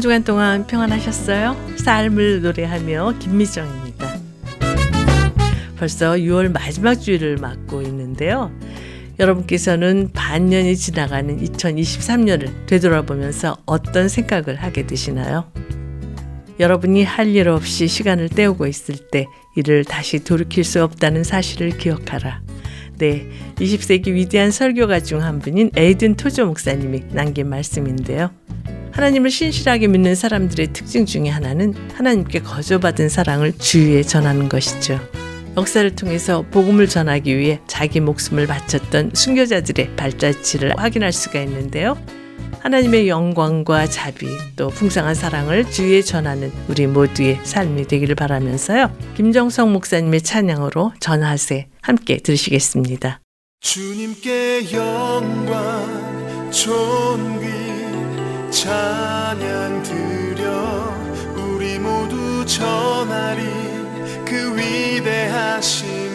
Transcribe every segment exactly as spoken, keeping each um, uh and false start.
한 주간 동안 평안하셨어요? 삶을 노래하며 김미정입니다. 벌써 유월 마지막 주일을 맞고 있는데요. 여러분께서는 반년이 지나가는 이천이십삼 년을 되돌아보면서 어떤 생각을 하게 되시나요? 여러분이 할 일 없이 시간을 때우고 있을 때 이를 다시 돌이킬 수 없다는 사실을 기억하라. 네, 이십 세기 위대한 설교가 중 한 분인 에이든 토저 목사님이 남긴 말씀인데요. 하나님을 신실하게 믿는 사람들의 특징 중에 하나는 하나님께 거저받은 사랑을 주위에 전하는 것이죠. 역사를 통해서 복음을 전하기 위해 자기 목숨을 바쳤던 순교자들의 발자취를 확인할 수가 있는데요. 하나님의 영광과 자비 또 풍성한 사랑을 주위에 전하는 우리 모두의 삶이 되기를 바라면서요. 김정성 목사님의 찬양으로 전하세 함께 들으시겠습니다. 주님께 영광 존귀 찬양 드려 우리 모두 전하리 그 위대하심을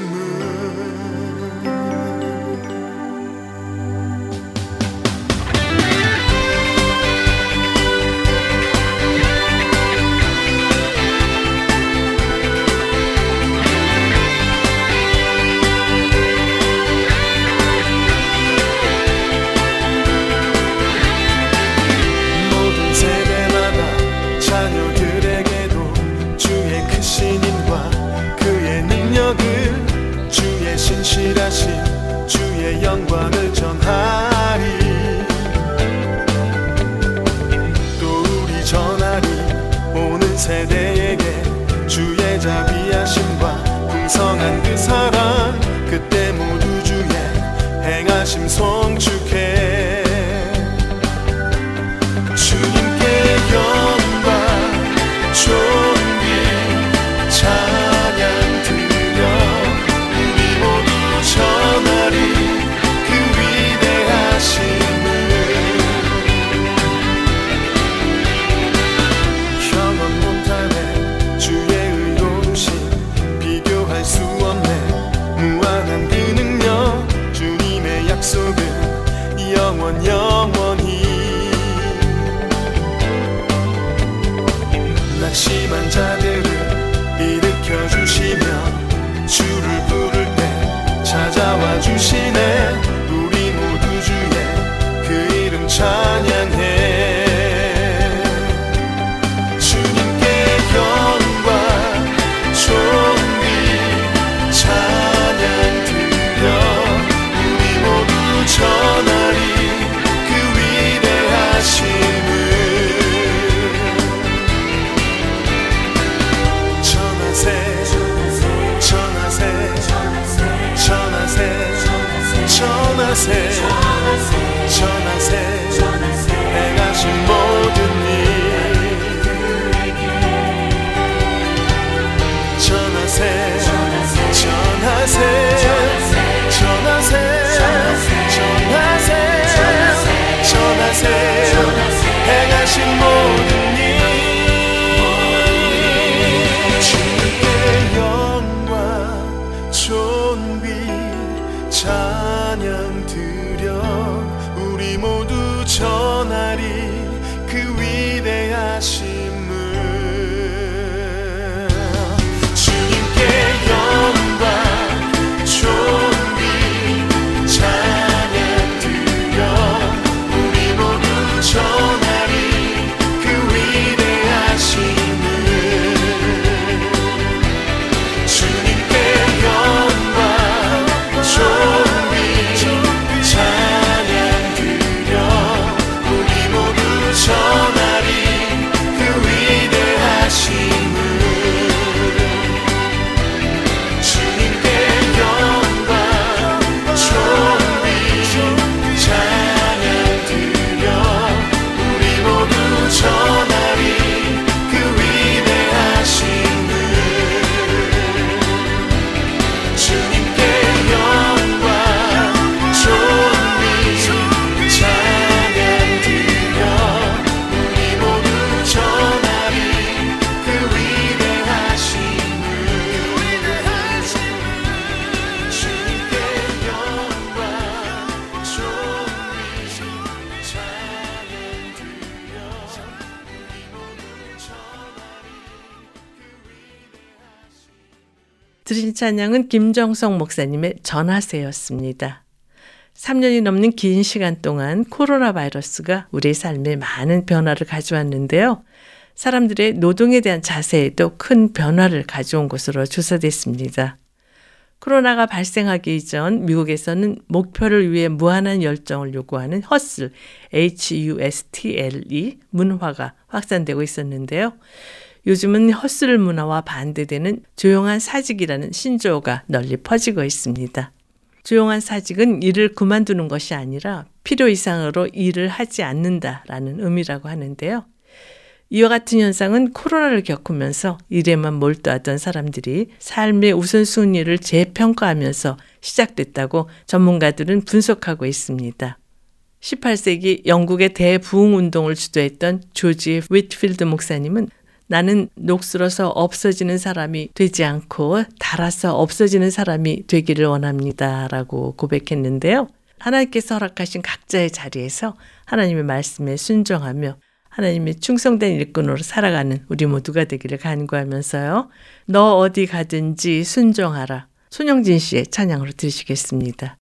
주의 신실하신 주의 영광을 전하리 또 우리 전하리 오는 세대에게 주의 자비하심과 풍성한 그 사랑 그때 모두 주의 행하심 송축해 주님께 영광 존귀 찬 전하리 그 위대하심을 혐한 못하네 주의 의로우심 비교할 수 없네 무한한 그 능력 주님의 약속은 영원 영원히 낙심한 자들을 일으켜 주시며 주를 부를 때 찾아와 주시네 우리 모두 주의 그 이름 찬양해 주님께 영광 존귀 찬양 드려 우리 모두 전하리 그 위대하심을 전하세 전하세 전하세 전하세 전하세 행하신 모든 일 전하세 전하세 전하세 전하세 전하세 행하신 모든 일 주님께 영광 존비 찬양 드려 우리 모두 전하리 그 위대하심을 주님께 영광 존귀 찬양 드려 우리 모두 전하리 그 위대하심을 주님께 영광 존귀 찬양 드려 들으신 찬양은 김정성 목사님의 전하세였습니다. 삼 년이 넘는 긴 시간 동안 코로나 바이러스가 우리 삶에 많은 변화를 가져왔는데요. 사람들의 노동에 대한 자세에도 큰 변화를 가져온 것으로 조사됐습니다. 코로나가 발생하기 이전 미국에서는 목표를 위해 무한한 열정을 요구하는 허슬, 허슬 문화가 확산되고 있었는데요. 요즘은 허슬 문화와 반대되는 조용한 사직이라는 신조어가 널리 퍼지고 있습니다. 조용한 사직은 일을 그만두는 것이 아니라 필요 이상으로 일을 하지 않는다라는 의미라고 하는데요. 이와 같은 현상은 코로나를 겪으면서 일에만 몰두하던 사람들이 삶의 우선순위를 재평가하면서 시작됐다고 전문가들은 분석하고 있습니다. 십팔 세기 영국의 대부흥 운동을 주도했던 조지 윗필드 목사님은 나는 녹슬어서 없어지는 사람이 되지 않고 달아서 없어지는 사람이 되기를 원합니다 라고 고백했는데요. 하나님께서 허락하신 각자의 자리에서 하나님의 말씀에 순종하며 하나님의 충성된 일꾼으로 살아가는 우리 모두가 되기를 간구하면서요. 너 어디 가든지 순종하라. 손영진 씨의 찬양으로 들으시겠습니다.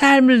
삶을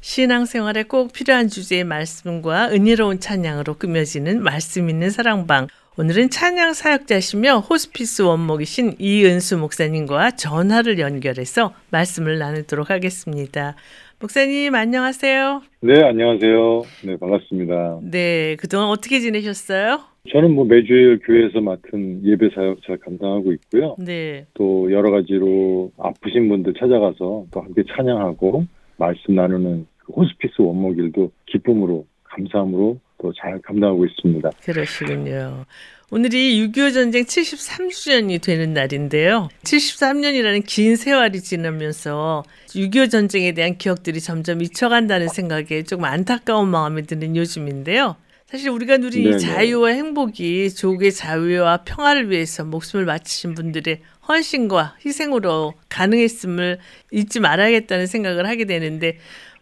신앙생활에 꼭 필요한 주제의 말씀과 은혜로운 찬양으로 꾸며지는 말씀 있는 사랑방. 오늘은 찬양 사역자시며 호스피스 원목이신 이은수 목사님과 전화를 연결해서 말씀을 나누도록 하겠습니다. 목사님 안녕하세요. 네, 안녕하세요. 네, 반갑습니다. 네, 그동안 어떻게 지내셨어요? 저는 뭐 매주일 교회에서 맡은 예배 사역 잘 감당하고 있고요. 네. 또 여러 가지로 아프신 분들 찾아가서 또 함께 찬양하고 말씀 나누는 호스피스 원목일도 기쁨으로 감사함으로 또 잘 감당하고 있습니다. 그러시군요. 오늘이 육이오 전쟁 칠십삼 주년이 되는 날인데요. 칠십삼 년이라는 긴 세월이 지나면서 육이오 전쟁에 대한 기억들이 점점 잊혀간다는 생각에 조금 안타까운 마음이 드는 요즘인데요. 사실 우리가 누린 이 자유와 행복이 조국의 자유와 평화를 위해서 목숨을 바치신 분들의 헌신과 희생으로 가능했음을 잊지 말아야겠다는 생각을 하게 되는데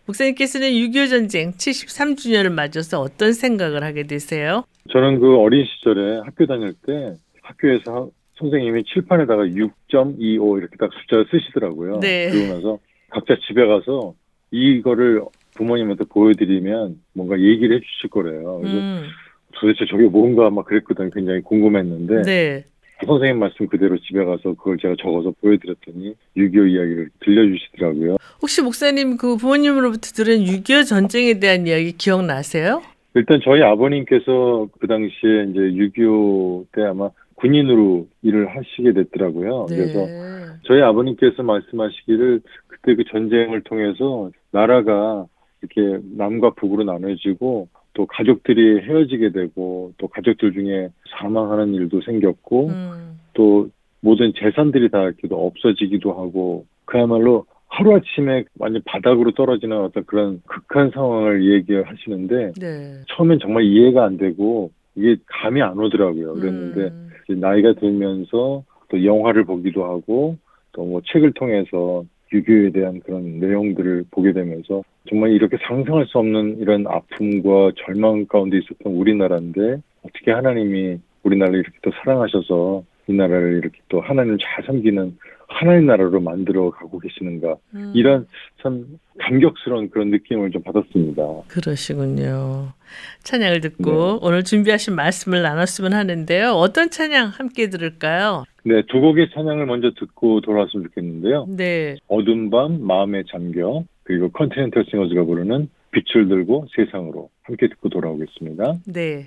목사님께서는 육이오 전쟁 칠십삼 주년을 맞아서 어떤 생각을 하게 되세요? 저는 그 어린 시절에 학교 다닐 때 학교에서 선생님이 칠판에다가 육 점 이오 이렇게 딱 숫자를 쓰시더라고요. 네. 그러고 나서 각자 집에 가서 이거를 부모님한테 보여드리면 뭔가 얘기를 해주실 거래요. 그래서 음. 도대체 저게 뭔가 막 그랬거든요. 굉장히 궁금했는데 네. 선생님 말씀 그대로 집에 가서 그걸 제가 적어서 보여드렸더니 육이오 이야기를 들려주시더라고요. 혹시 목사님 그 부모님으로부터 들은 육이오 전쟁에 대한 이야기 기억나세요? 일단 저희 아버님께서 그 당시에 이제 육이오 때 아마 군인으로 일을 하시게 됐더라고요. 네. 그래서 저희 아버님께서 말씀하시기를 그때 그 전쟁을 통해서 나라가 이렇게 남과 북으로 나눠지고 또 가족들이 헤어지게 되고 또 가족들 중에 사망하는 일도 생겼고 음. 또 모든 재산들이 다 이렇게 없어지기도 하고 그야말로 하루아침에 완전 바닥으로 떨어지는 어떤 그런 극한 상황을 얘기하시는데 네. 처음엔 정말 이해가 안 되고 이게 감이 안 오더라고요. 그랬는데 음. 나이가 들면서 또 영화를 보기도 하고 또 뭐 책을 통해서 육이오에 대한 그런 내용들을 보게 되면서 정말 이렇게 상상할 수 없는 이런 아픔과 절망 가운데 있었던 우리나라인데 어떻게 하나님이 우리나라를 이렇게 또 사랑하셔서 이 나라를 이렇게 또 하나님을 잘 섬기는 하나의 나라로 만들어 가고 계시는가. 음. 이런 참 감격스러운 그런 느낌을 좀 받았습니다. 그러시군요. 찬양을 듣고 네. 오늘 준비하신 말씀을 나눴으면 하는데요. 어떤 찬양 함께 들을까요? 네, 두 곡의 찬양을 먼저 듣고 돌아왔으면 좋겠는데요. 네. 어두운 밤 마음에 잠겨 그리고 컨티넨탈 싱어즈가 부르는 빛을 들고 세상으로 함께 듣고 돌아오겠습니다. 네.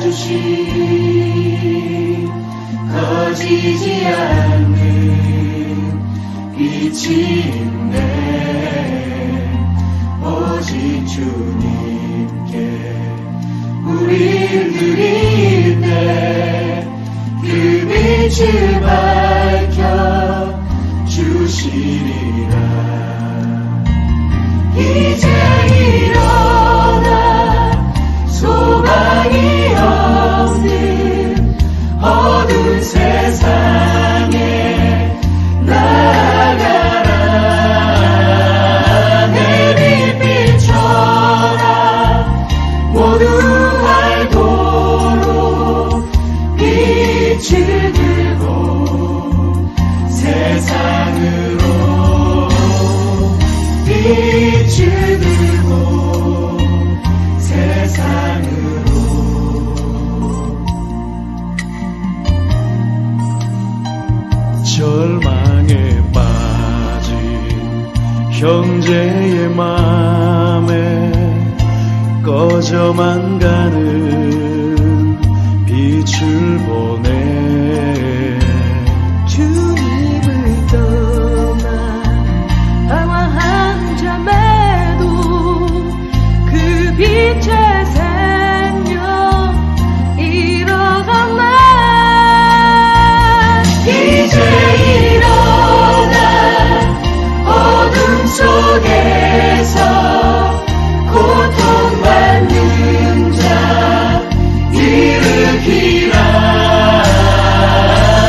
주신 거지지 않는 빛이 있네. 오직 주님께 우릴 드릴 때 그 빛을 밝혀 주시리라. 이제 일어나 소망이 없는 어두운 세상에 나아가라. 내 빛빛 전하 모두 알도록 빛을 들고 세상으로 빛을 들고 세상으로. 절망에 빠진 형제의 맘에 꺼져만 가는 빛을 보내. 주님을 떠나 방황한 자매도 그 빛에 생명 잃어갈래. 이제 일어나 어둠 속에서 고통받는 자 일으키라.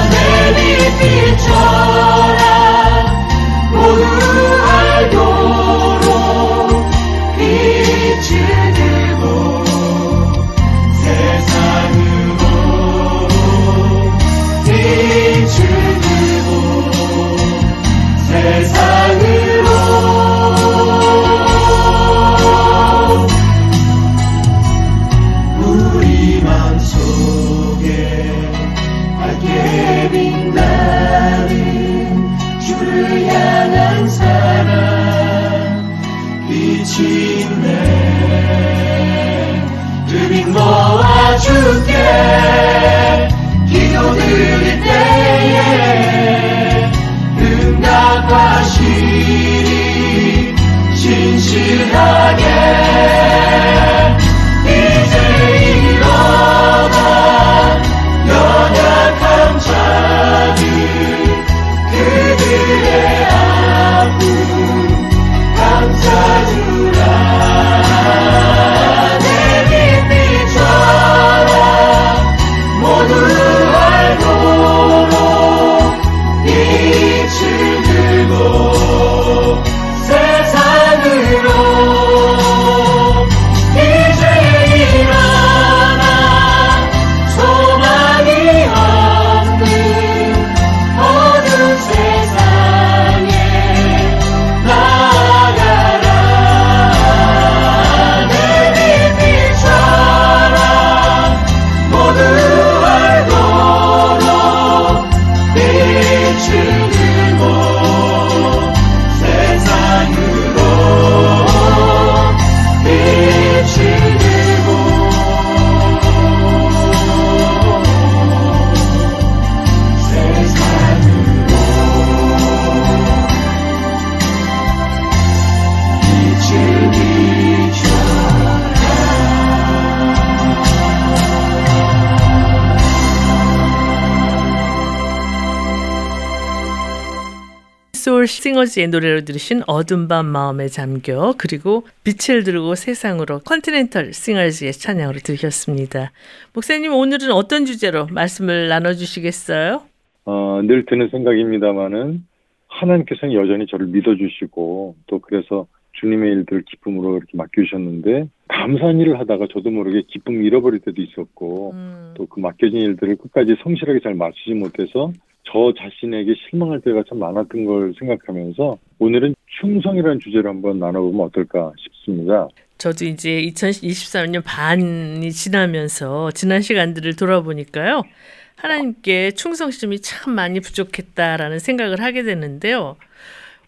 내 빛이 비춰라 모두 알도록 빛을 들고 세상으로 빛을 세상으로. 우리 맘속에 밝게 빛나는 주를 향한 사랑 빛이 있네. 주님 모아줄게 기도드릴 때에 응답하시리 신실하게. 이제 일어나 연약한 자들 그들의 아픔 감싸주라. 내 빛이 전하 모두 알도록 빛을 세상으로. 이제 일어나 소망이 없는 어두운 세상에 나아가라. 내 빛이 비춰라 모두 알도록 빛을 들고 싱어즈의 노래로 들으신 어둠 밤 마음에 잠겨, 그리고 빛을 들고 세상으로 컨티넨털 싱어즈의 찬양으로 들으셨습니다. 목사님, 오늘은 어떤 주제로 말씀을 나눠주시겠어요? 어, 늘 드는 생각입니다만은 하나님께서는 여전히 저를 믿어주시고 또 그래서 주님의 일들을 기쁨으로 이렇게 맡겨주셨는데 감사한 일을 하다가 저도 모르게 기쁨을 잃어버릴 때도 있었고 음. 또 그 맡겨진 일들을 끝까지 성실하게 잘 마치지 못해서 저 자신에게 실망할 때가 참 많았던 걸 생각하면서 오늘은 충성이라는 주제를 한번 나눠보면 어떨까 싶습니다. 저도 이제 이천이십삼 년 반이 지나면서 지난 시간들을 돌아보니까요, 하나님께 충성심이 참 많이 부족했다라는 생각을 하게 되는데요.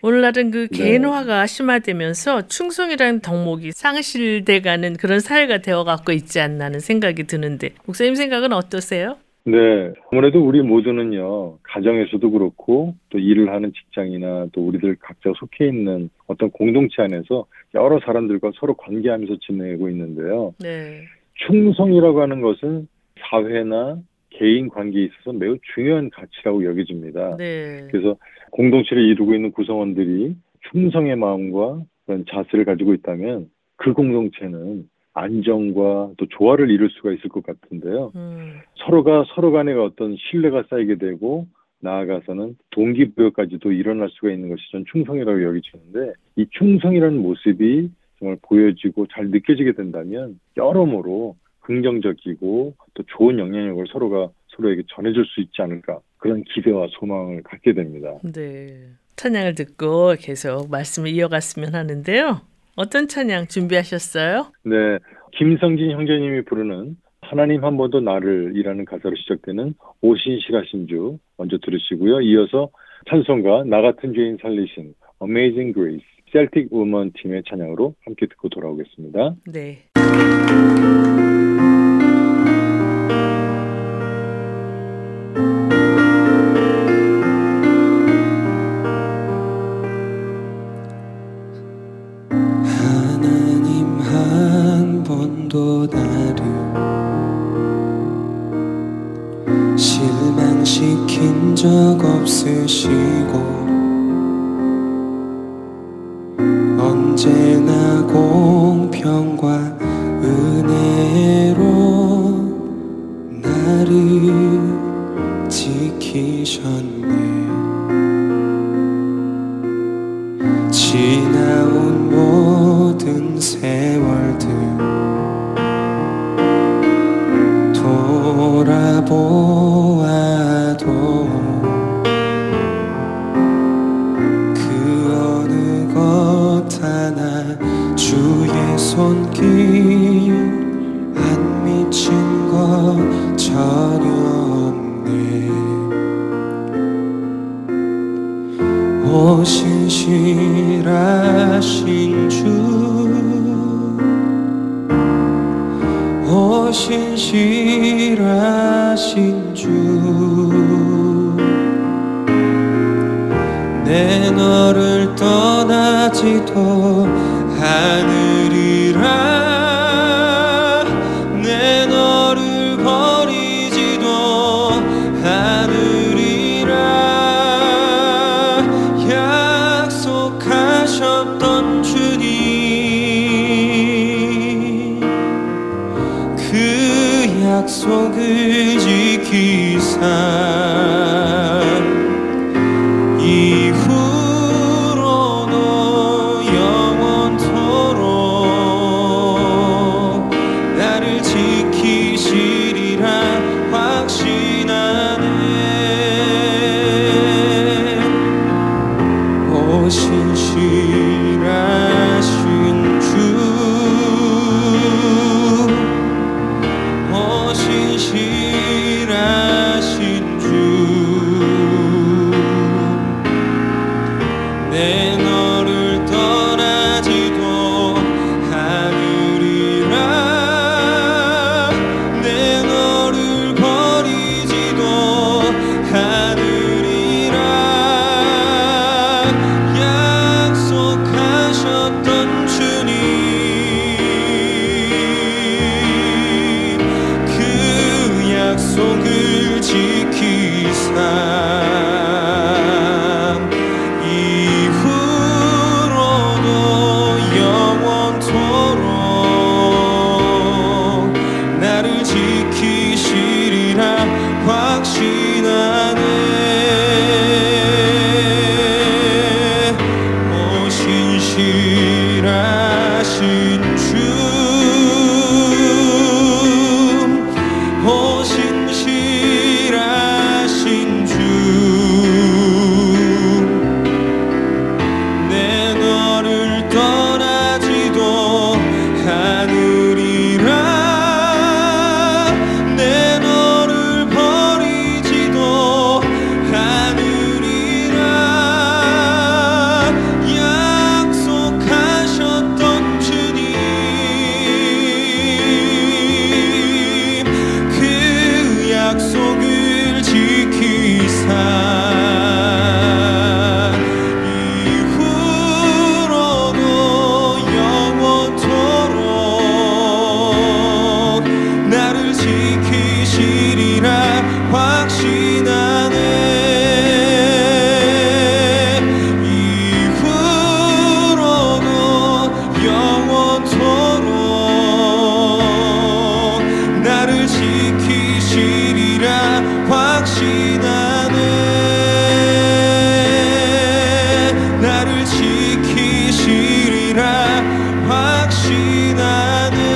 오늘날은 그 개인화가 네. 심화되면서 충성이라는 덕목이 상실돼가는 그런 사회가 되어가고 있지 않나 하는 생각이 드는데 목사님 생각은 어떠세요? 네. 아무래도 우리 모두는요. 가정에서도 그렇고 또 일을 하는 직장이나 또 우리들 각자 속해 있는 어떤 공동체 안에서 여러 사람들과 서로 관계하면서 지내고 있는데요. 네. 충성이라고 하는 것은 사회나 개인 관계에 있어서 매우 중요한 가치라고 여겨집니다. 네. 그래서 공동체를 이루고 있는 구성원들이 충성의 마음과 그런 자세를 가지고 있다면 그 공동체는 안정과 또 조화를 이룰 수가 있을 것 같은데요. 음. 서로가 서로 간에 어떤 신뢰가 쌓이게 되고 나아가서는 동기부여까지도 일어날 수가 있는 것이 전 충성이라고 여기지는데 이 충성이라는 모습이 정말 보여지고 잘 느껴지게 된다면 여러모로 긍정적이고 또 좋은 영향력을 서로가 서로에게 전해줄 수 있지 않을까 그런 기대와 소망을 갖게 됩니다. 네, 찬양을 듣고 계속 말씀을 이어갔으면 하는데요. 어떤 찬양 준비하셨어요? 네, 김성진 형제님이 부르는 하나님 한 번도 나를 이라는 가사로 시작되는 오신실하신 주 먼저 들으시고요. 이어서 찬송가 나 같은 죄인 살리신 Amazing Grace 셀틱 우먼 팀의 찬양으로 함께 듣고 돌아오겠습니다. 네. 지키시리라 확신하네.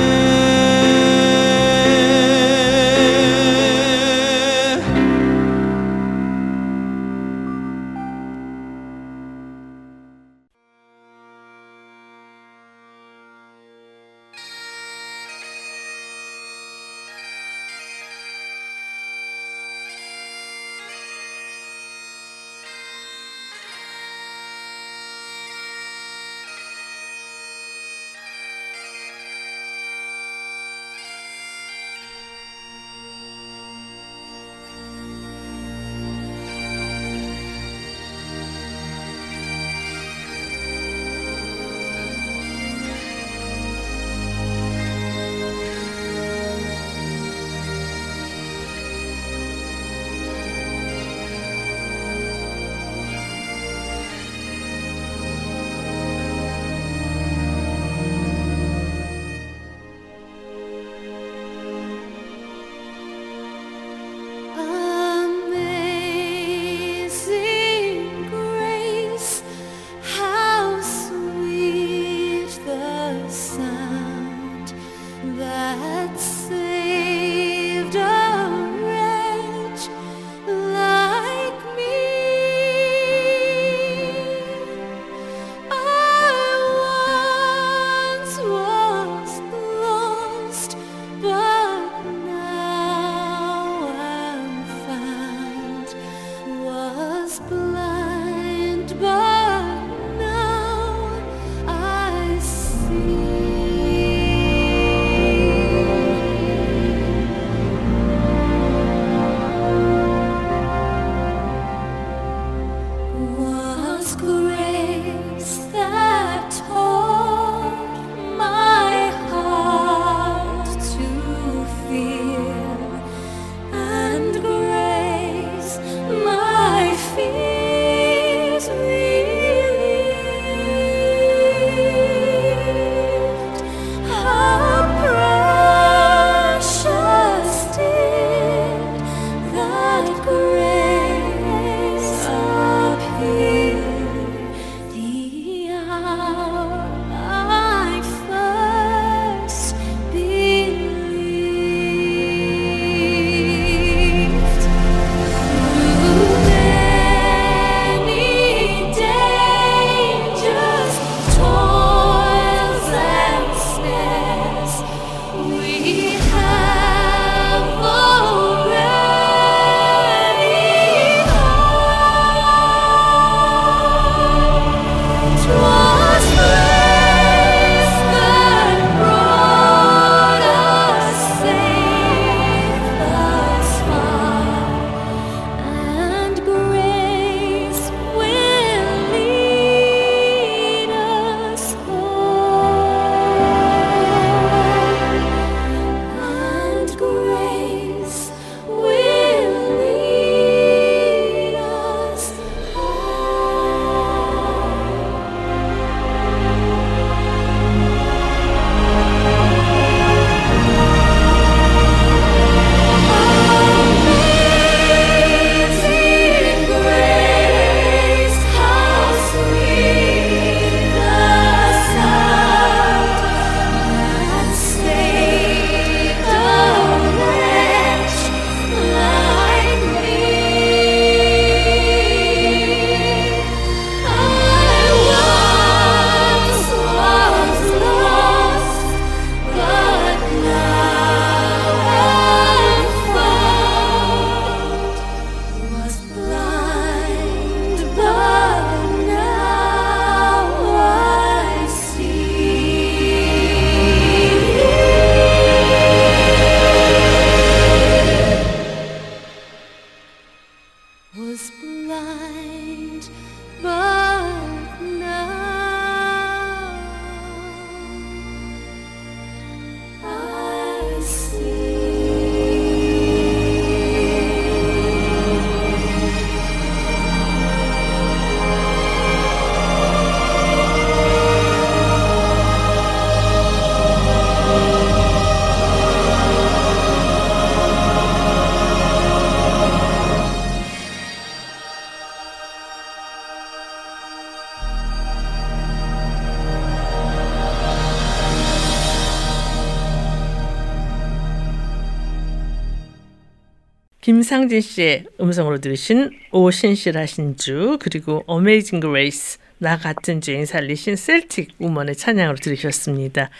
김상진 씨의 음성으로 들으신 오 신실하신 주, 그리고 어메이징 그레이스 나 같은 주인 살리신 셀틱 우먼의 찬양으로 들으셨습니다.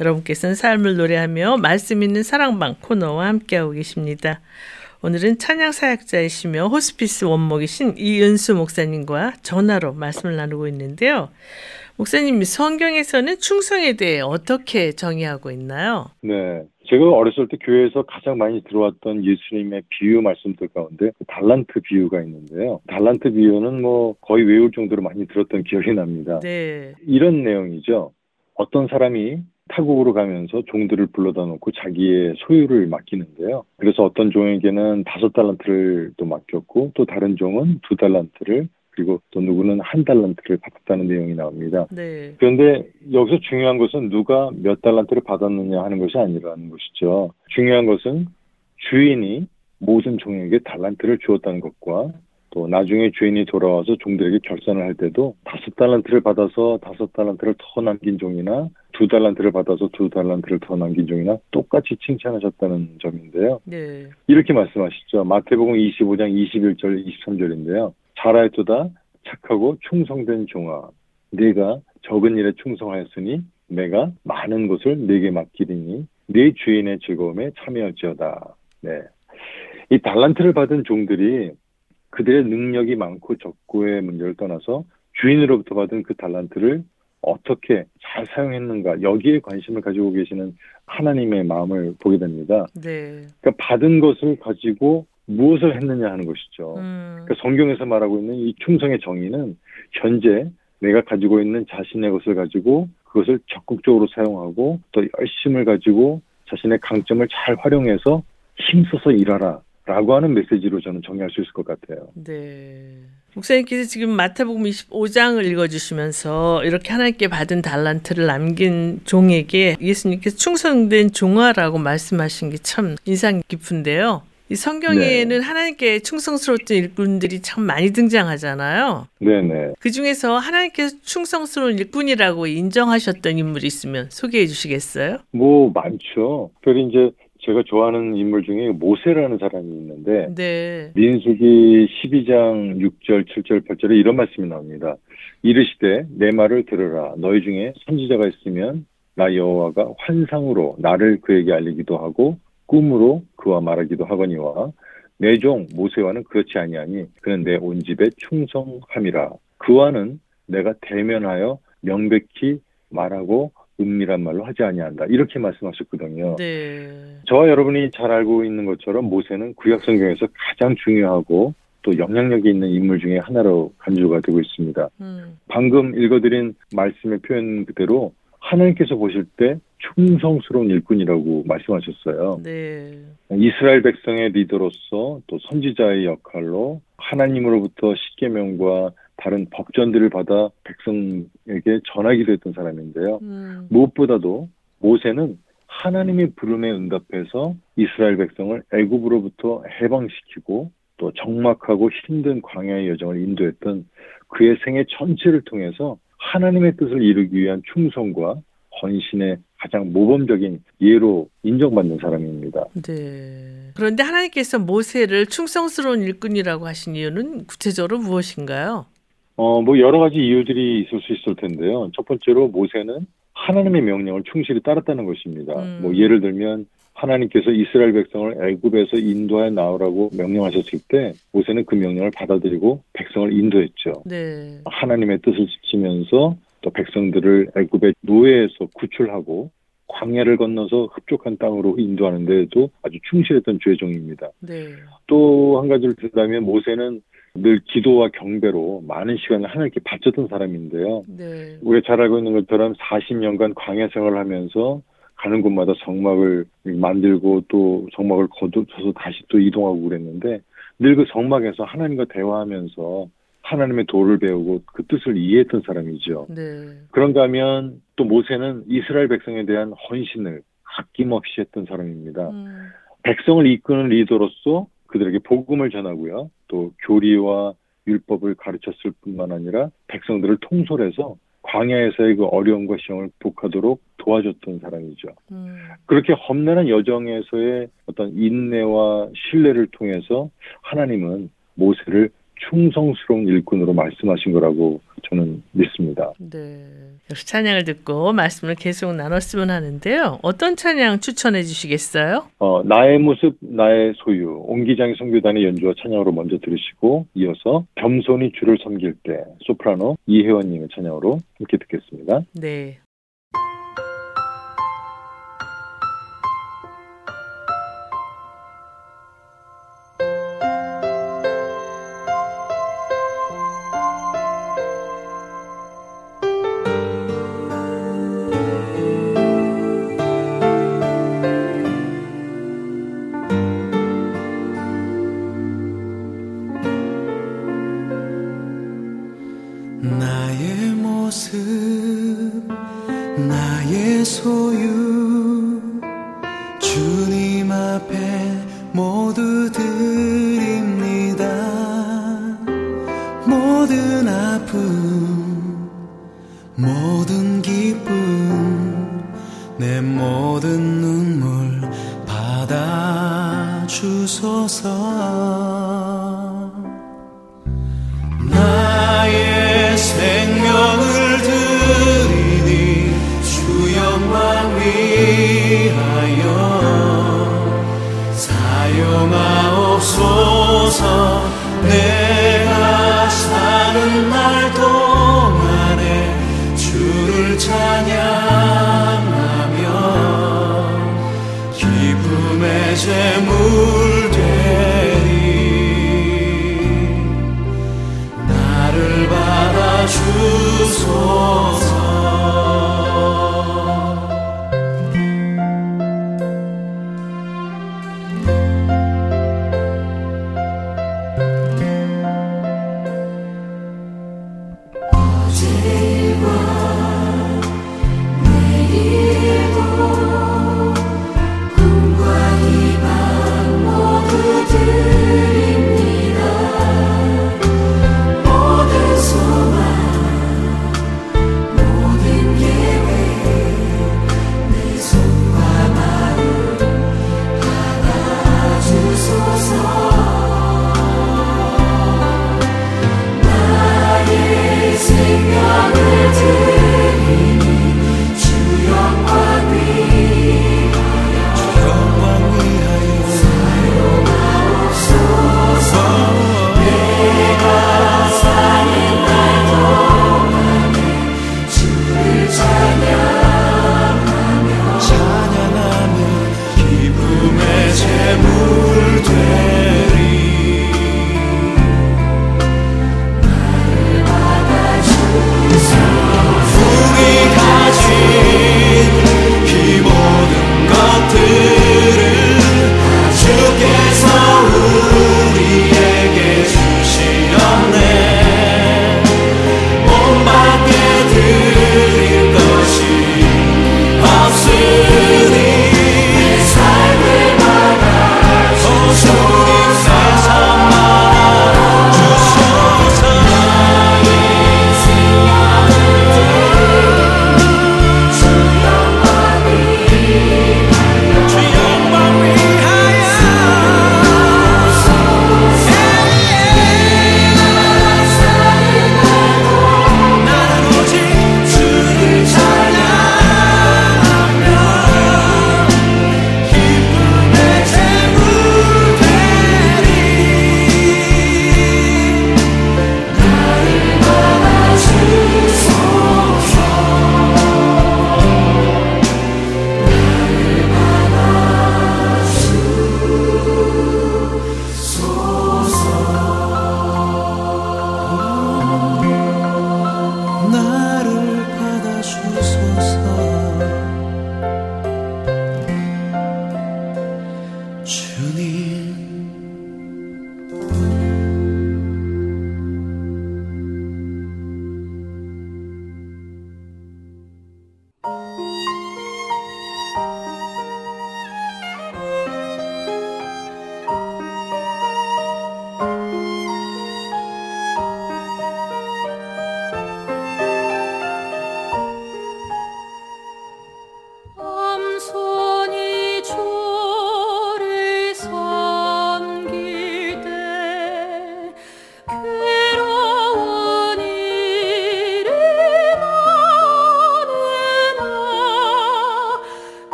여러분께서는 삶을 노래하며 말씀 있는 사랑방 코너와 함께하고 계십니다. 오늘은 찬양 사역자이시며 호스피스 원목이신 이은수 목사님과 전화로 말씀을 나누고 있는데요. 목사님, 성경에서는 충성에 대해 어떻게 정의하고 있나요? 네, 제가 어렸을 때 교회에서 가장 많이 들어왔던 예수님의 비유 말씀들 가운데 달란트 비유가 있는데요. 달란트 비유는 뭐 거의 외울 정도로 많이 들었던 기억이 납니다. 네. 이런 내용이죠. 어떤 사람이 타국으로 가면서 종들을 불러다 놓고 자기의 소유를 맡기는데요. 그래서 어떤 종에게는 다섯 달란트를 또 맡겼고, 또 다른 종은 두 달란트를, 그리고 또 누구는 한 달란트를 받았다는 내용이 나옵니다. 네. 그런데 여기서 중요한 것은 누가 몇 달란트를 받았느냐 하는 것이 아니라는 것이죠. 중요한 것은 주인이 모든 종에게 달란트를 주었다는 것과, 또 나중에 주인이 돌아와서 종들에게 결산을 할 때도 다섯 달란트를 받아서 다섯 달란트를 더 남긴 종이나 두 달란트를 받아서 두 달란트를 더 남긴 종이나 똑같이 칭찬하셨다는 점인데요. 네. 이렇게 말씀하시죠. 마태복음 이십오장 이십일절 이십삼절인데요. 잘하였도다 착하고 충성된 종아, 네가 적은 일에 충성하였으니 내가 많은 것을 네게 맡기리니 네 주인의 즐거움에 참여할지어다. 네. 이 달란트를 받은 종들이 그들의 능력이 많고 적고의 문제를 떠나서 주인으로부터 받은 그 달란트를 어떻게 잘 사용했는가, 여기에 관심을 가지고 계시는 하나님의 마음을 보게 됩니다. 네. 그러니까 받은 것을 가지고 무엇을 했느냐 하는 것이죠. 음. 그러니까 성경에서 말하고 있는 이 충성의 정의는 현재 내가 가지고 있는 자신의 것을 가지고 그것을 적극적으로 사용하고, 또 열심을 가지고 자신의 강점을 잘 활용해서 힘써서 일하라 라고 하는 메시지로 저는 정리할 수 있을 것 같아요. 네. 목사님께서 지금 마태복음 이십오장을 읽어주시면서 이렇게 하나님께 받은 달란트를 남긴 종에게 예수님께서 충성된 종아라고 말씀하신 게 참 인상 깊은데요. 이 성경에는, 네, 하나님께 충성스러웠던 일꾼들이 참 많이 등장하잖아요. 네네. 그중에서 하나님께서 충성스러운 일꾼이라고 인정하셨던 인물이 있으면 소개해 주시겠어요? 뭐 많죠. 특별히 이제 제가 좋아하는 인물 중에 모세라는 사람이 있는데, 네, 민수기 십이장 육절 칠절 팔절에 이런 말씀이 나옵니다. 이르시되 내 말을 들으라. 너희 중에 선지자가 있으면 나 여호와가 환상으로 나를 그에게 알리기도 하고 꿈으로 그와 말하기도 하거니와 내 종 모세와는 그렇지 아니하니 그는 내 온 집에 충성함이라. 그와는 내가 대면하여 명백히 말하고 은밀한 말로 하지 아니한다. 이렇게 말씀하셨거든요. 네. 저와 여러분이 잘 알고 있는 것처럼 모세는 구약성경에서 가장 중요하고 또 영향력이 있는 인물 중에 하나로 간주가 되고 있습니다. 음. 방금 읽어드린 말씀의 표현 그대로 하나님께서 보실 때 충성스러운 일꾼이라고 말씀하셨어요. 네. 이스라엘 백성의 리더로서, 또 선지자의 역할로 하나님으로부터 십계명과 다른 법전들을 받아 백성에게 전하기도 했던 사람인데요. 음. 무엇보다도 모세는 하나님의 부름에 응답해서 이스라엘 백성을 애굽으로부터 해방시키고 또 적막하고 힘든 광야의 여정을 인도했던 그의 생애 전체를 통해서 하나님의 뜻을 이루기 위한 충성과 헌신의 가장 모범적인 예로 인정받는 사람입니다. 네. 그런데 하나님께서 모세를 충성스러운 일꾼이라고 하신 이유는 구체적으로 무엇인가요? 어, 뭐 여러 가지 이유들이 있을 수 있을 텐데요. 첫 번째로 모세는 하나님의 명령을 충실히 따랐다는 것입니다. 음. 뭐 예를 들면 하나님께서 이스라엘 백성을 애굽에서 인도하여 나오라고 명령하셨을 때 모세는 그 명령을 받아들이고 백성을 인도했죠. 네. 하나님의 뜻을 지키면서 또 백성들을 애굽의 노예에서 구출하고 광야를 건너서 흡족한 땅으로 인도하는 데에도 아주 충실했던 주의 종입니다. 네. 또 한 가지를 들자면 모세는 늘 기도와 경배로 많은 시간을 하나님께 바쳤던 사람인데요. 네. 우리가 잘 알고 있는 것처럼 사십년간 광야 생활을 하면서 가는 곳마다 성막을 만들고 또 성막을 거둬서 다시 또 이동하고 그랬는데, 늘 그 성막에서 하나님과 대화하면서 하나님의 도를 배우고 그 뜻을 이해했던 사람이죠. 네. 그런가 하면 또 모세는 이스라엘 백성에 대한 헌신을 아낌없이 했던 사람입니다. 음. 백성을 이끄는 리더로서 그들에게 복음을 전하고요, 또 교리와 율법을 가르쳤을 뿐만 아니라 백성들을 통솔해서 광야에서의 그 어려움과 시험을 극복하도록 도와줬던 사람이죠. 음. 그렇게 험난한 여정에서의 어떤 인내와 신뢰를 통해서 하나님은 모세를 충성스러운 일꾼으로 말씀하신 거라고 저는 믿습니다. 네, 역시 찬양을 듣고 말씀을 계속 나눴으면 하는데요. 어떤 찬양 추천해 주시겠어요? 어, 나의 모습 나의 소유 옹기장의 선교단의 연주와 찬양으로 먼저 들으시고 이어서 겸손히 주를 섬길 때 소프라노 이혜원님의 찬양으로 함께 듣겠습니다. 네.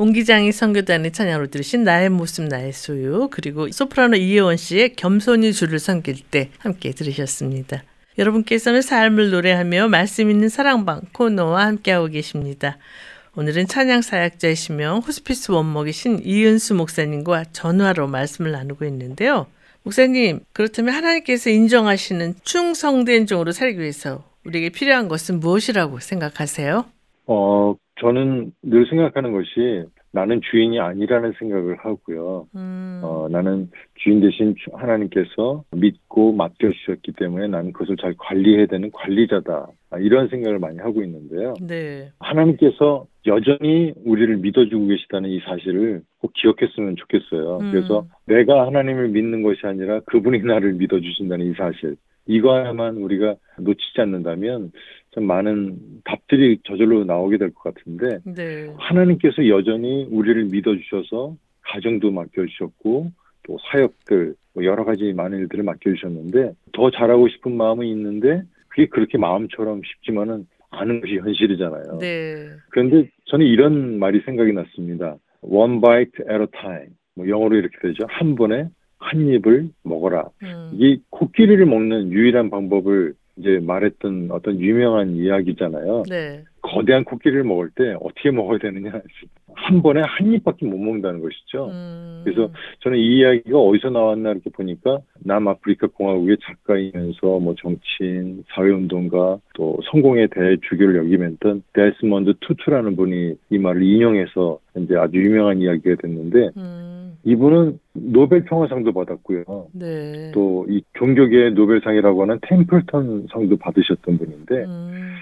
옹기장이 선교단의 찬양으로 들으신 나의 모습 나의 소유, 그리고 소프라노 이혜원 씨의 겸손히 주를 섬길 때 함께 들으셨습니다. 여러분께서는 삶을 노래하며 말씀 있는 사랑방 코너와 함께하고 계십니다. 오늘은 찬양 사역자이시며 호스피스 원목의 신 이은수 목사님과 전화로 말씀을 나누고 있는데요. 목사님, 그렇다면 하나님께서 인정하시는 충성된 종으로 살기 위해서 우리에게 필요한 것은 무엇이라고 생각하세요? 어, 저는 늘 생각하는 것이 나는 주인이 아니라는 생각을 하고요. 음. 어, 나는 주인 대신 하나님께서 믿고 맡겨주셨기 때문에 나는 그것을 잘 관리해야 되는 관리자다. 이런 생각을 많이 하고 있는데요. 네. 하나님께서 여전히 우리를 믿어주고 계시다는 이 사실을 꼭 기억했으면 좋겠어요. 음. 그래서 내가 하나님을 믿는 것이 아니라 그분이 나를 믿어주신다는 이 사실. 이거 하나만 우리가 놓치지 않는다면 참 많은 답들이 저절로 나오게 될 것 같은데, 네. 하나님께서 여전히 우리를 믿어주셔서 가정도 맡겨주셨고 또 사역들 여러 가지 많은 일들을 맡겨주셨는데 더 잘하고 싶은 마음이 있는데 그게 그렇게 마음처럼 쉽지만은 않은 것이 현실이잖아요. 네. 그런데 저는 이런 말이 생각이 났습니다. One bite at a time. 뭐 영어로 이렇게 되죠. 한 번에 한 입을 먹어라. 음. 이게 코끼리를 먹는 유일한 방법을 이제 말했던 어떤 유명한 이야기잖아요. 네. 거대한 코끼리를 먹을 때 어떻게 먹어야 되느냐. 한 번에 한 입밖에 못 먹는다는 것이죠. 음. 그래서 저는 이 이야기가 어디서 나왔나 이렇게 보니까 남아프리카 공화국의 작가이면서 뭐 정치인, 사회운동가, 또 성공에 대해 주교를 역임했던 데스먼드 투투라는 분이 이 말을 인용해서 이제 아주 유명한 이야기가 됐는데, 음. 이분은 노벨 평화상도 받았고요. 네. 또 이 종교계의 노벨상이라고 하는 템플턴 상도 받으셨던 분인데, 음.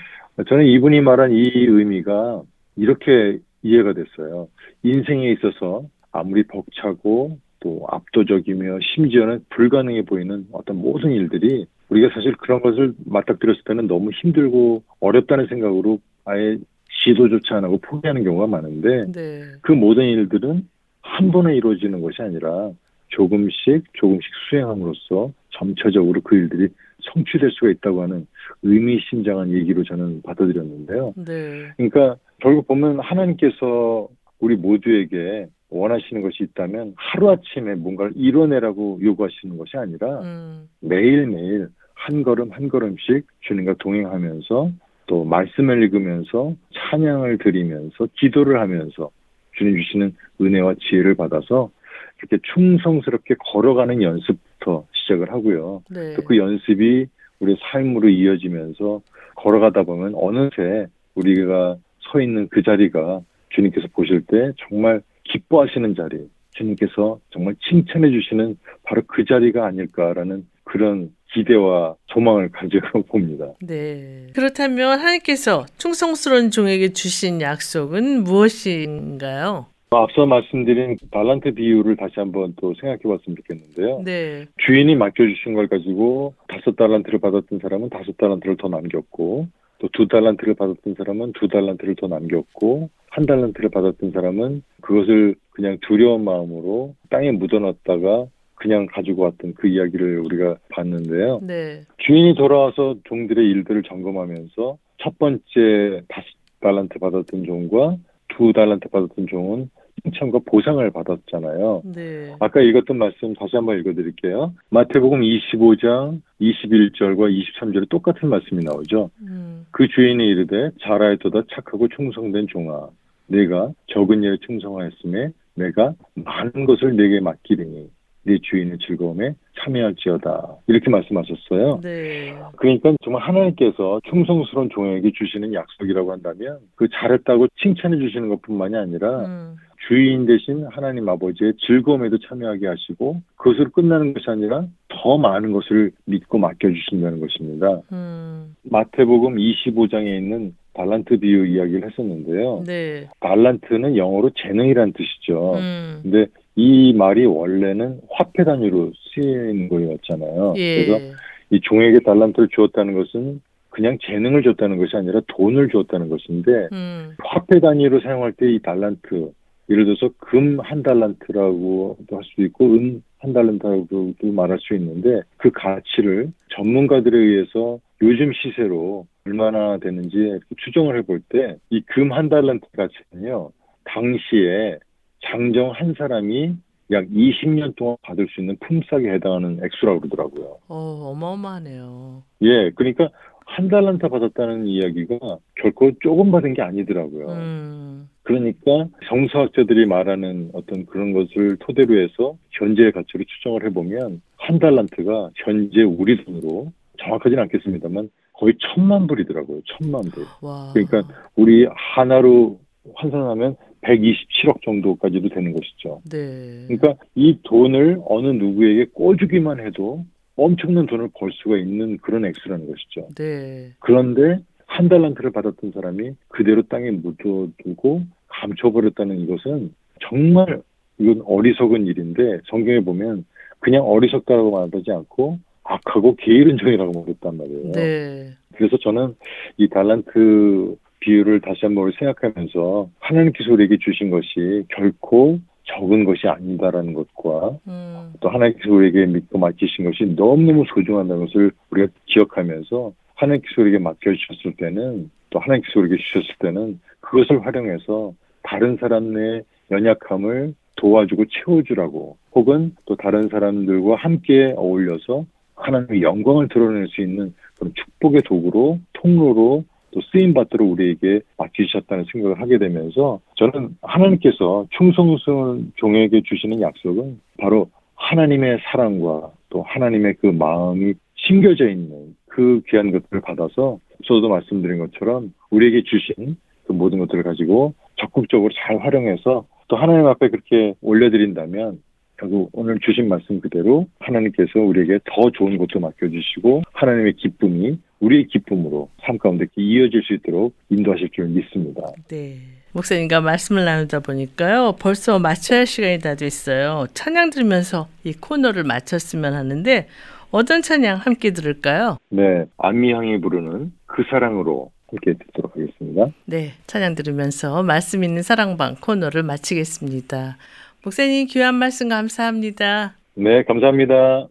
저는 이분이 말한 이 의미가 이렇게 이해가 됐어요. 인생에 있어서 아무리 벅차고 또 압도적이며 심지어는 불가능해 보이는 어떤 모든 일들이 우리가 사실 그런 것을 맞닥뜨렸을 때는 너무 힘들고 어렵다는 생각으로 아예 시도조차 안 하고 포기하는 경우가 많은데, 네. 그 모든 일들은 한 번에 이루어지는 것이 아니라 조금씩 조금씩 수행함으로써 점차적으로 그 일들이 성취될 수가 있다고 하는 의미심장한 얘기로 저는 받아들였는데요. 네. 그러니까 결국 보면 하나님께서 우리 모두에게 원하시는 것이 있다면 하루아침에 뭔가를 이뤄내라고 요구하시는 것이 아니라, 음. 매일매일 한 걸음 한 걸음씩 주님과 동행하면서 또 말씀을 읽으면서 찬양을 드리면서 기도를 하면서 주님 주시는 은혜와 지혜를 받아서 이렇게 충성스럽게 걸어가는 연습부터 시작을 하고요. 네. 또 그 연습이 우리 삶으로 이어지면서 걸어가다 보면 어느새 우리가 서 있는 그 자리가 주님께서 보실 때 정말 기뻐하시는 자리, 주님께서 정말 칭찬해 주시는 바로 그 자리가 아닐까라는 그런 기대와 소망을 가지고 봅니다. 네. 그렇다면 하나님께서 충성스러운 종에게 주신 약속은 무엇인가요? 앞서 말씀드린 달란트 비유를 다시 한번 또 생각해 봤으면 좋겠는데요. 네. 주인이 맡겨주신 걸 가지고 다섯 달란트를 받았던 사람은 다섯 달란트를 더 남겼고, 또 두 달란트를 받았던 사람은 두 달란트를 더 남겼고, 한 달란트를 받았던 사람은 그것을 그냥 두려운 마음으로 땅에 묻어놨다가 그냥 가지고 왔던 그 이야기를 우리가 봤는데요. 네. 주인이 돌아와서 종들의 일들을 점검하면서 첫 번째 다섯 달란트 받았던 종과 두 달란트 받았던 종은 칭찬과 보상을 받았잖아요. 네. 아까 읽었던 말씀 다시 한번 읽어드릴게요. 마태복음 이십오 장 이십일 절과 이십삼 절에 똑같은 말씀이 나오죠. 음. 그 주인이 이르되 잘하였도다 착하고 충성된 종아, 내가 적은 일에 충성하였음에 내가 많은 것을 네게 맡기리니 네 주인의 즐거움에 참여할지어다. 이렇게 말씀하셨어요. 네. 그러니까 정말 하나님께서 충성스러운 종에게 주시는 약속이라고 한다면 그 잘했다고 칭찬해 주시는 것뿐만이 아니라, 음. 주인 대신 하나님 아버지의 즐거움에도 참여하게 하시고 그것으로 끝나는 것이 아니라 더 많은 것을 믿고 맡겨주신다는 것입니다. 음. 마태복음 이십오 장에 있는 달란트 비유 이야기를 했었는데요. 네. 달란트는 영어로 재능이란 뜻이죠. 음. 근데 이 말이 원래는 화폐 단위로 쓰이는 거였잖아요. 예. 그래서 이 종에게 달란트를 주었다는 것은 그냥 재능을 줬다는 것이 아니라 돈을 주었다는 것인데, 음. 화폐 단위로 사용할 때 이 달란트, 예를 들어서 금 한 달란트라고도 할 수도 있고 은 한 달란트라고도 말할 수 있는데, 그 가치를 전문가들에 의해서 요즘 시세로 얼마나 되는지 추정을 해볼 때 이 금 한 달란트 가치는요 당시에 장정 한 사람이 약 이십 년 동안 받을 수 있는 품삯에 해당하는 액수라고 그러더라고요. 어, 어마어마하네요. 예, 그러니까 한 달란트 받았다는 이야기가 결코 조금 받은 게 아니더라고요. 음. 그러니까 정서학자들이 말하는 어떤 그런 것을 토대로 해서 현재의 가치로 추정을 해보면 한 달란트가 현재 우리 돈으로 정확하진 않겠습니다만 거의 천만 불이더라고요. 천만 불. 와. 그러니까 우리 하나로 환산하면 백이십칠억 정도까지도 되는 것이죠. 네. 그러니까 이 돈을 어느 누구에게 꿔주기만 해도 엄청난 돈을 벌 수가 있는 그런 액수라는 것이죠. 네. 그런데 한 달란트를 받았던 사람이 그대로 땅에 묻어두고 감춰버렸다는 이것은 정말 이건 어리석은 일인데 성경에 보면 그냥 어리석다고 말하지 않고 악하고 게으른 종이라고 말했단 말이에요. 네. 그래서 저는 이 달란트 비유를 다시 한번 생각하면서 하나님께서 우리에게 주신 것이 결코 적은 것이 아니다라는 것과 음. 또 하나님께서 우리에게 믿고 맡기신 것이 너무너무 소중하다는 것을 우리가 기억하면서 하나님께서 우리에게 맡겨주셨을 때는 또 하나님께서 우리에게 주셨을 때는 그것을 활용해서 다른 사람의 연약함을 도와주고 채워주라고 혹은 또 다른 사람들과 함께 어울려서 하나님의 영광을 드러낼 수 있는 그런 축복의 도구로 통로로 또 쓰임받도록 우리에게 맡기셨다는 생각을 하게 되면서 저는 하나님께서 충성스러운 종에게 주시는 약속은 바로 하나님의 사랑과 또 하나님의 그 마음이 심겨져 있는 그 귀한 것들을 받아서 저도 말씀드린 것처럼 우리에게 주신 그 모든 것들을 가지고 적극적으로 잘 활용해서 또 하나님 앞에 그렇게 올려드린다면 결국 오늘 주신 말씀 그대로 하나님께서 우리에게 더 좋은 것도 맡겨주시고 하나님의 기쁨이 우리의 기쁨으로 삶 가운데 이어질 수 있도록 인도하실 줄 믿습니다. 네, 목사님과 말씀을 나누다 보니까요. 벌써 마쳐야 할 시간이 다 됐어요. 찬양 들으면서 이 코너를 마쳤으면 하는데 어떤 찬양 함께 들을까요? 네, 안미향이 부르는 그 사랑으로 함께 듣도록 하겠습니다. 네, 찬양 들으면서 말씀 있는 사랑방 코너를 마치겠습니다. 목사님 귀한 말씀 감사합니다. 네, 감사합니다.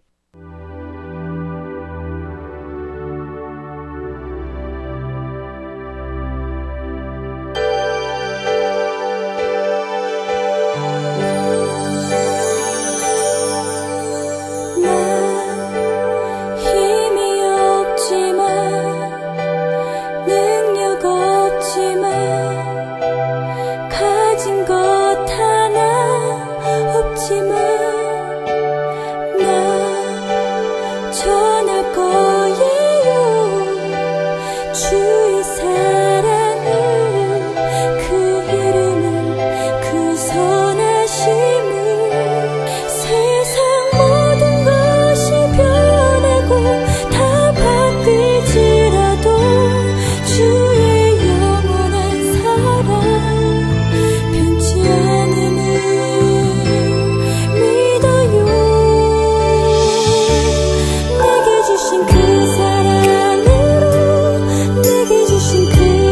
내게 주신 그 사랑으로 내게 주신 그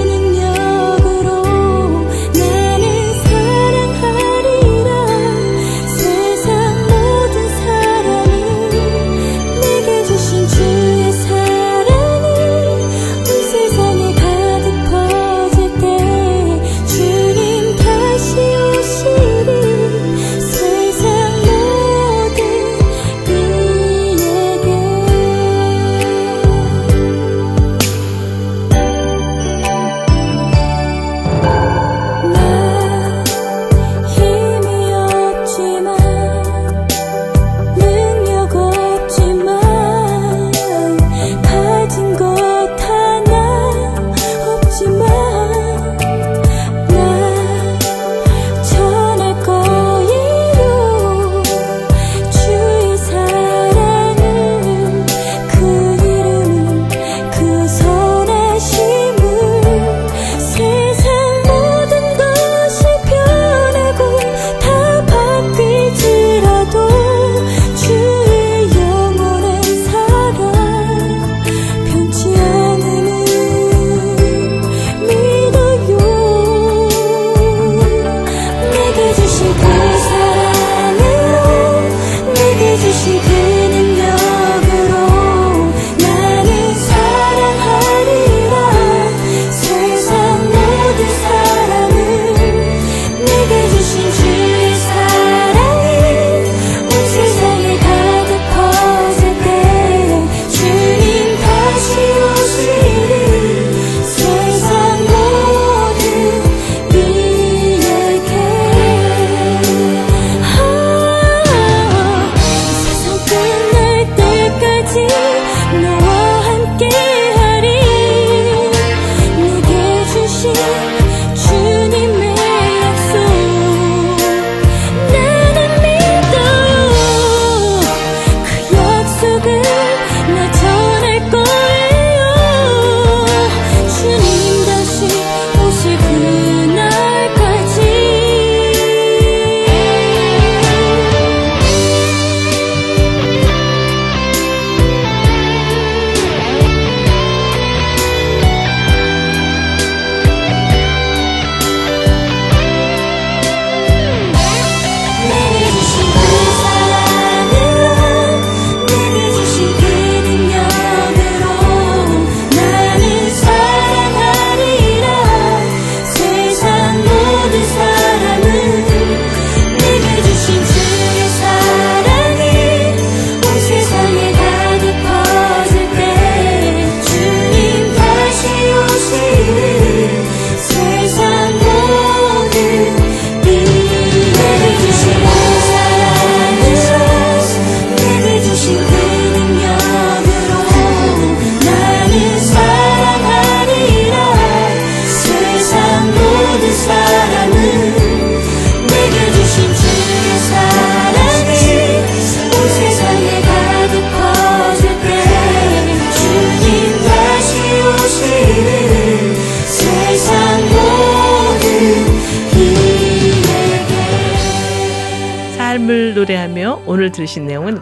노래하며 오늘 들으신 내용은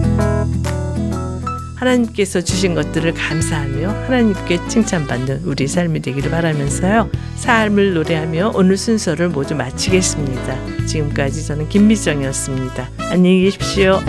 하나님께서 주신 것들을 감사하며 하나님께 칭찬받는 우리 삶이 되기를 바라면서요. 삶을 노래하며 오늘 순서를 모두 마치겠습니다. 지금까지 저는 김미정이었습니다. 안녕히 계십시오.